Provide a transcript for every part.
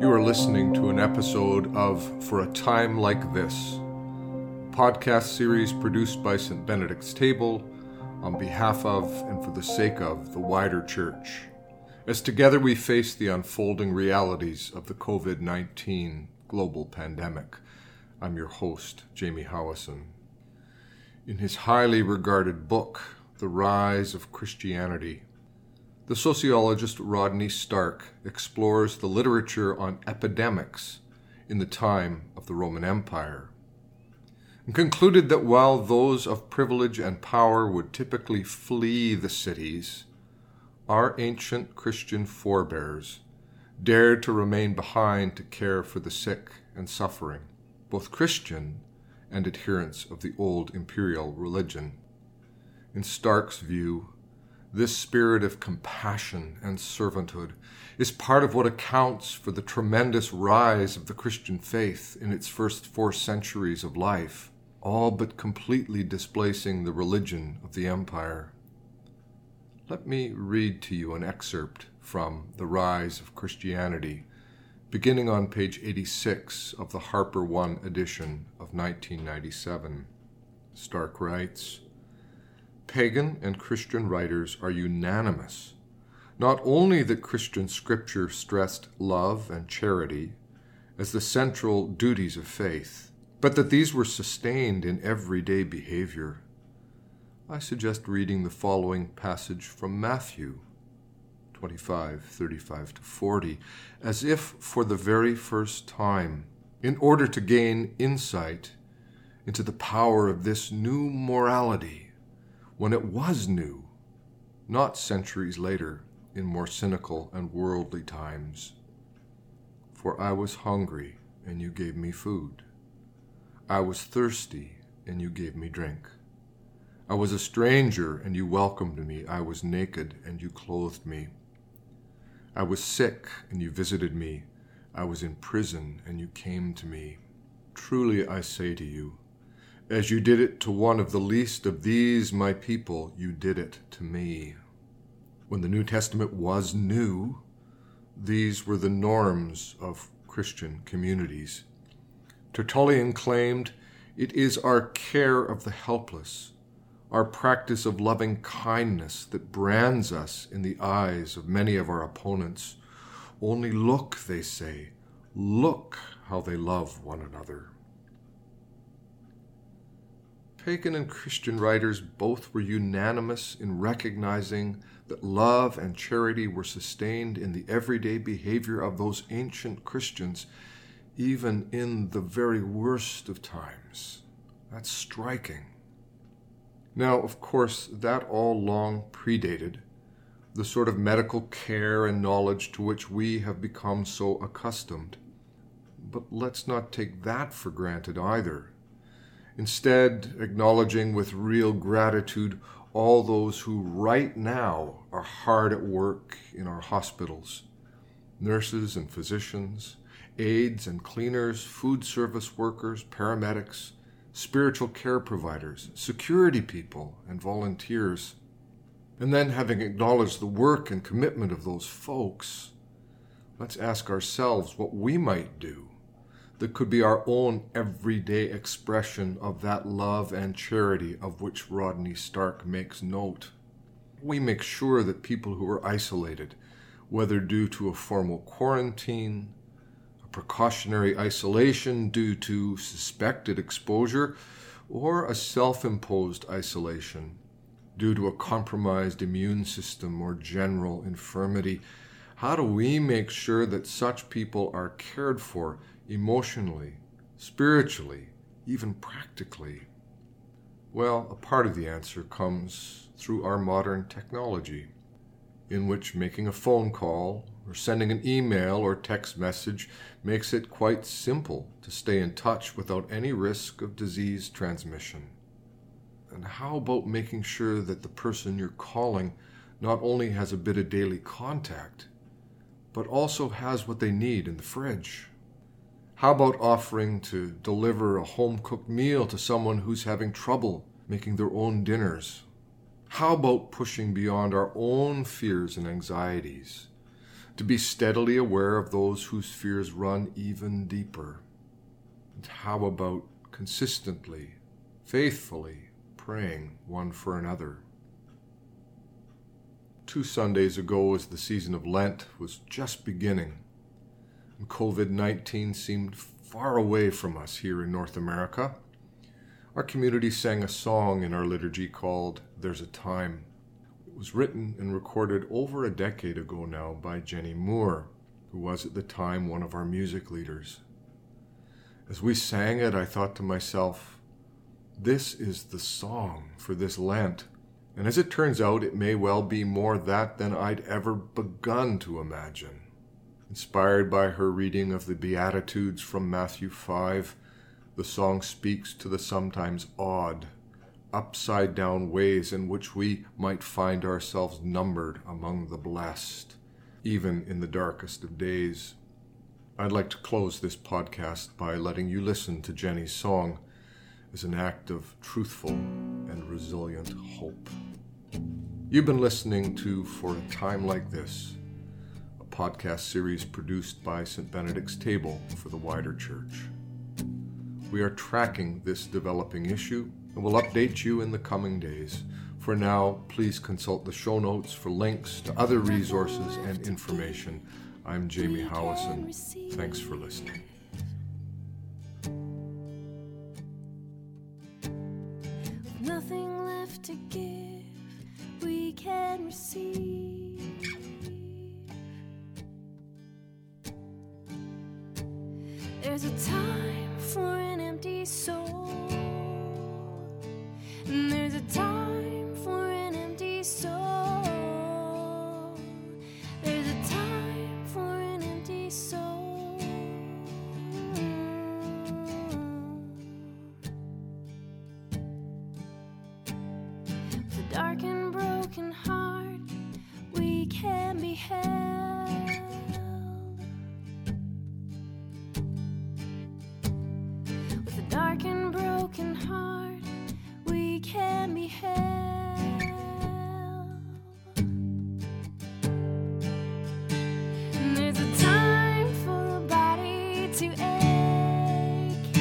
You are listening to an episode of For a Time Like This, a podcast series produced by St. Benedict's Table on behalf of and for the sake of the wider church, as together we face the unfolding realities of the COVID-19 global pandemic. I'm your host, Jamie Howison. In his highly regarded book, The Rise of Christianity, the sociologist Rodney Stark explores the literature on epidemics in the time of the Roman Empire, and concluded that while those of privilege and power would typically flee the cities, our ancient Christian forebears dared to remain behind to care for the sick and suffering, both Christian and adherents of the old imperial religion. In Stark's view, this spirit of compassion and servanthood is part of what accounts for the tremendous rise of the Christian faith in its first 4 centuries of life, all but completely displacing the religion of the empire. Let me read to you an excerpt from The Rise of Christianity, beginning on page 86 of the Harper One edition of 1997. Stark writes, "Pagan and Christian writers are unanimous, not only that Christian scripture stressed love and charity as the central duties of faith, but that these were sustained in everyday behavior. I suggest reading the following passage from Matthew 25:35-40, as if for the very first time, in order to gain insight into the power of this new morality, when it was new, not centuries later in more cynical and worldly times. For I was hungry, and you gave me food. I was thirsty, and you gave me drink. I was a stranger, and you welcomed me. I was naked, and you clothed me. I was sick, and you visited me. I was in prison, and you came to me. Truly I say to you, as you did it to one of the least of these, my people, you did it to me." When the New Testament was new, these were the norms of Christian communities. Tertullian claimed, "It is our care of the helpless, our practice of loving kindness that brands us in the eyes of many of our opponents. Only look," they say, "look how they love one another." Pagan and Christian writers both were unanimous in recognizing that love and charity were sustained in the everyday behavior of those ancient Christians, even in the very worst of times. That's striking. Now, of course, that all long predated the sort of medical care and knowledge to which we have become so accustomed. But let's not take that for granted either. Instead, acknowledging with real gratitude all those who right now are hard at work in our hospitals, nurses and physicians, aides and cleaners, food service workers, paramedics, spiritual care providers, security people, and volunteers. And then, having acknowledged the work and commitment of those folks, let's ask ourselves what we might do that could be our own everyday expression of that love and charity of which Rodney Stark makes note. We make sure that people who are isolated, whether due to a formal quarantine, a precautionary isolation due to suspected exposure, or a self-imposed isolation due to a compromised immune system or general infirmity, how do we make sure that such people are cared for emotionally, spiritually, even practically? Well, a part of the answer comes through our modern technology, in which making a phone call or sending an email or text message makes it quite simple to stay in touch without any risk of disease transmission. And how about making sure that the person you're calling not only has a bit of daily contact, but also has what they need in the fridge? How about offering to deliver a home-cooked meal to someone who's having trouble making their own dinners? How about pushing beyond our own fears and anxieties to be steadily aware of those whose fears run even deeper. And how about consistently, faithfully praying one for another? 2 Sundays ago, as the season of Lent was just beginning, and COVID-19 seemed far away from us here in North America, our community sang a song in our liturgy called There's a Time. It was written and recorded over a decade ago now by Jenny Moore, who was at the time one of our music leaders. As we sang it, I thought to myself, this is the song for this Lent. And as it turns out, it may well be more that than I'd ever begun to imagine. Inspired by her reading of the Beatitudes from Matthew 5, the song speaks to the sometimes odd, upside-down ways in which we might find ourselves numbered among the blessed, even in the darkest of days. I'd like to close this podcast by letting you listen to Jenny's song as an act of truthful and resilient hope. You've been listening to For a Time Like This, a podcast series produced by St. Benedict's Table for the wider church. We are tracking this developing issue and will update you in the coming days. For now, please consult the show notes for links to other resources and information. I'm Jamie Howison. Thanks for listening. Nothing left to give, we can receive. There's a time for an empty soul, and there's a time for an empty soul. There's a time for an empty soul. Dark and broken heart, we can be held. With a dark and broken heart, we can be held. And there's a time for the body to ache.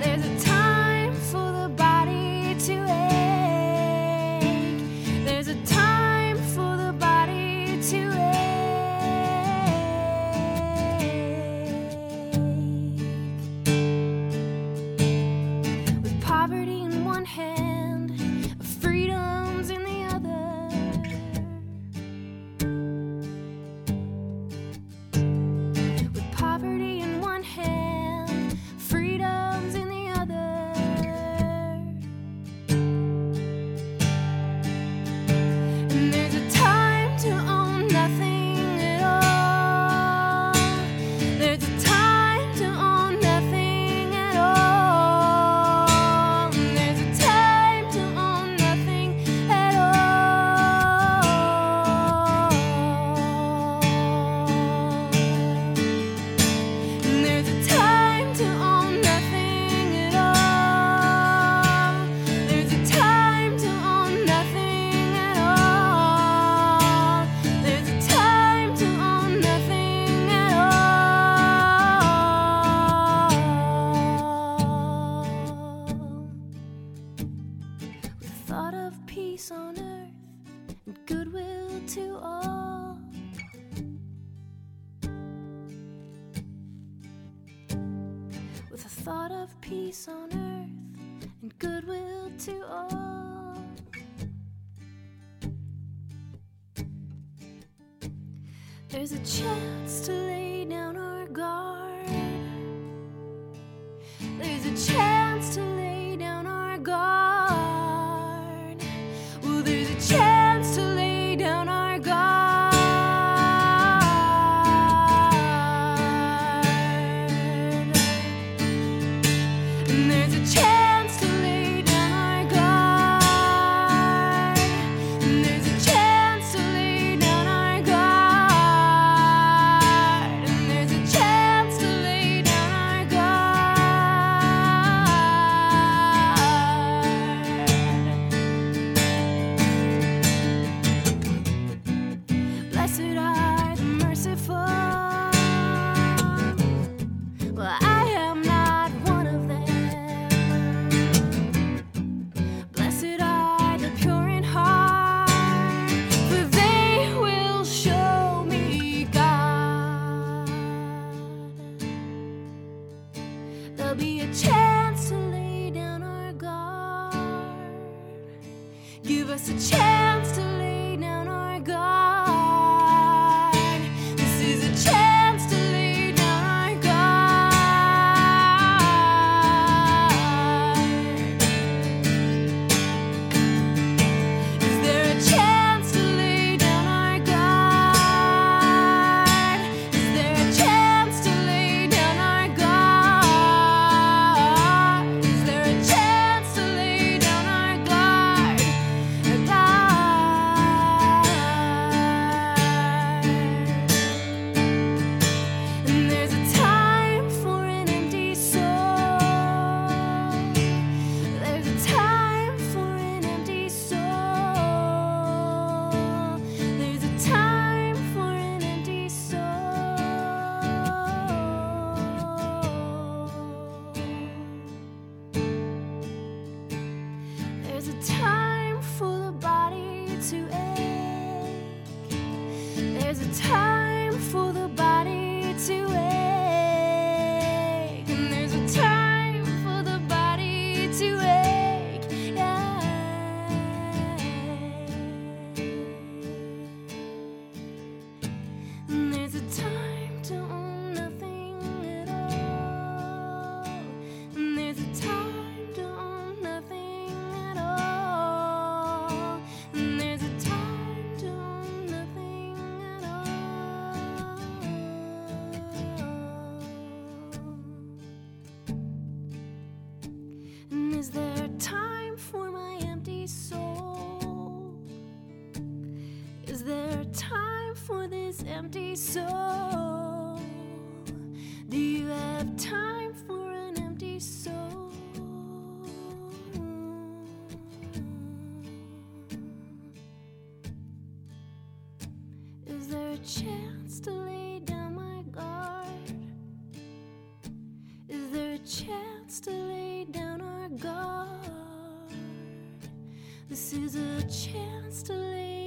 There's a time for the body to ache. Thought of peace on earth and goodwill to all. There's a chance to lay down our guard. There's a chance to lay down our guard. Well, there's a chance to lay down our guard. There's a there'll be a chance to lay down our guard. Give us a chance to lay down our guard. This is a chance to lay down our guard. Is there a chance to lay down our guard? Is there a chance to lay down our guard? Is there a chance to lay down our guard? Our guard. And there's a time for an empty soul. There's a time for an empty soul. There's a time for an empty soul. There's a time for the body to ache. There's a time for the body to ache. And there's a time for the body to ache. And there's a time to own nothing at all. And there's a time to own nothing at all. And there's a time to own nothing at all. And is there a time for my empty soul? Is there a time for this empty soul? Do you have time for an empty soul? Is there a chance to lay down my guard? Is there a chance to lay down our guard? This is a chance to lay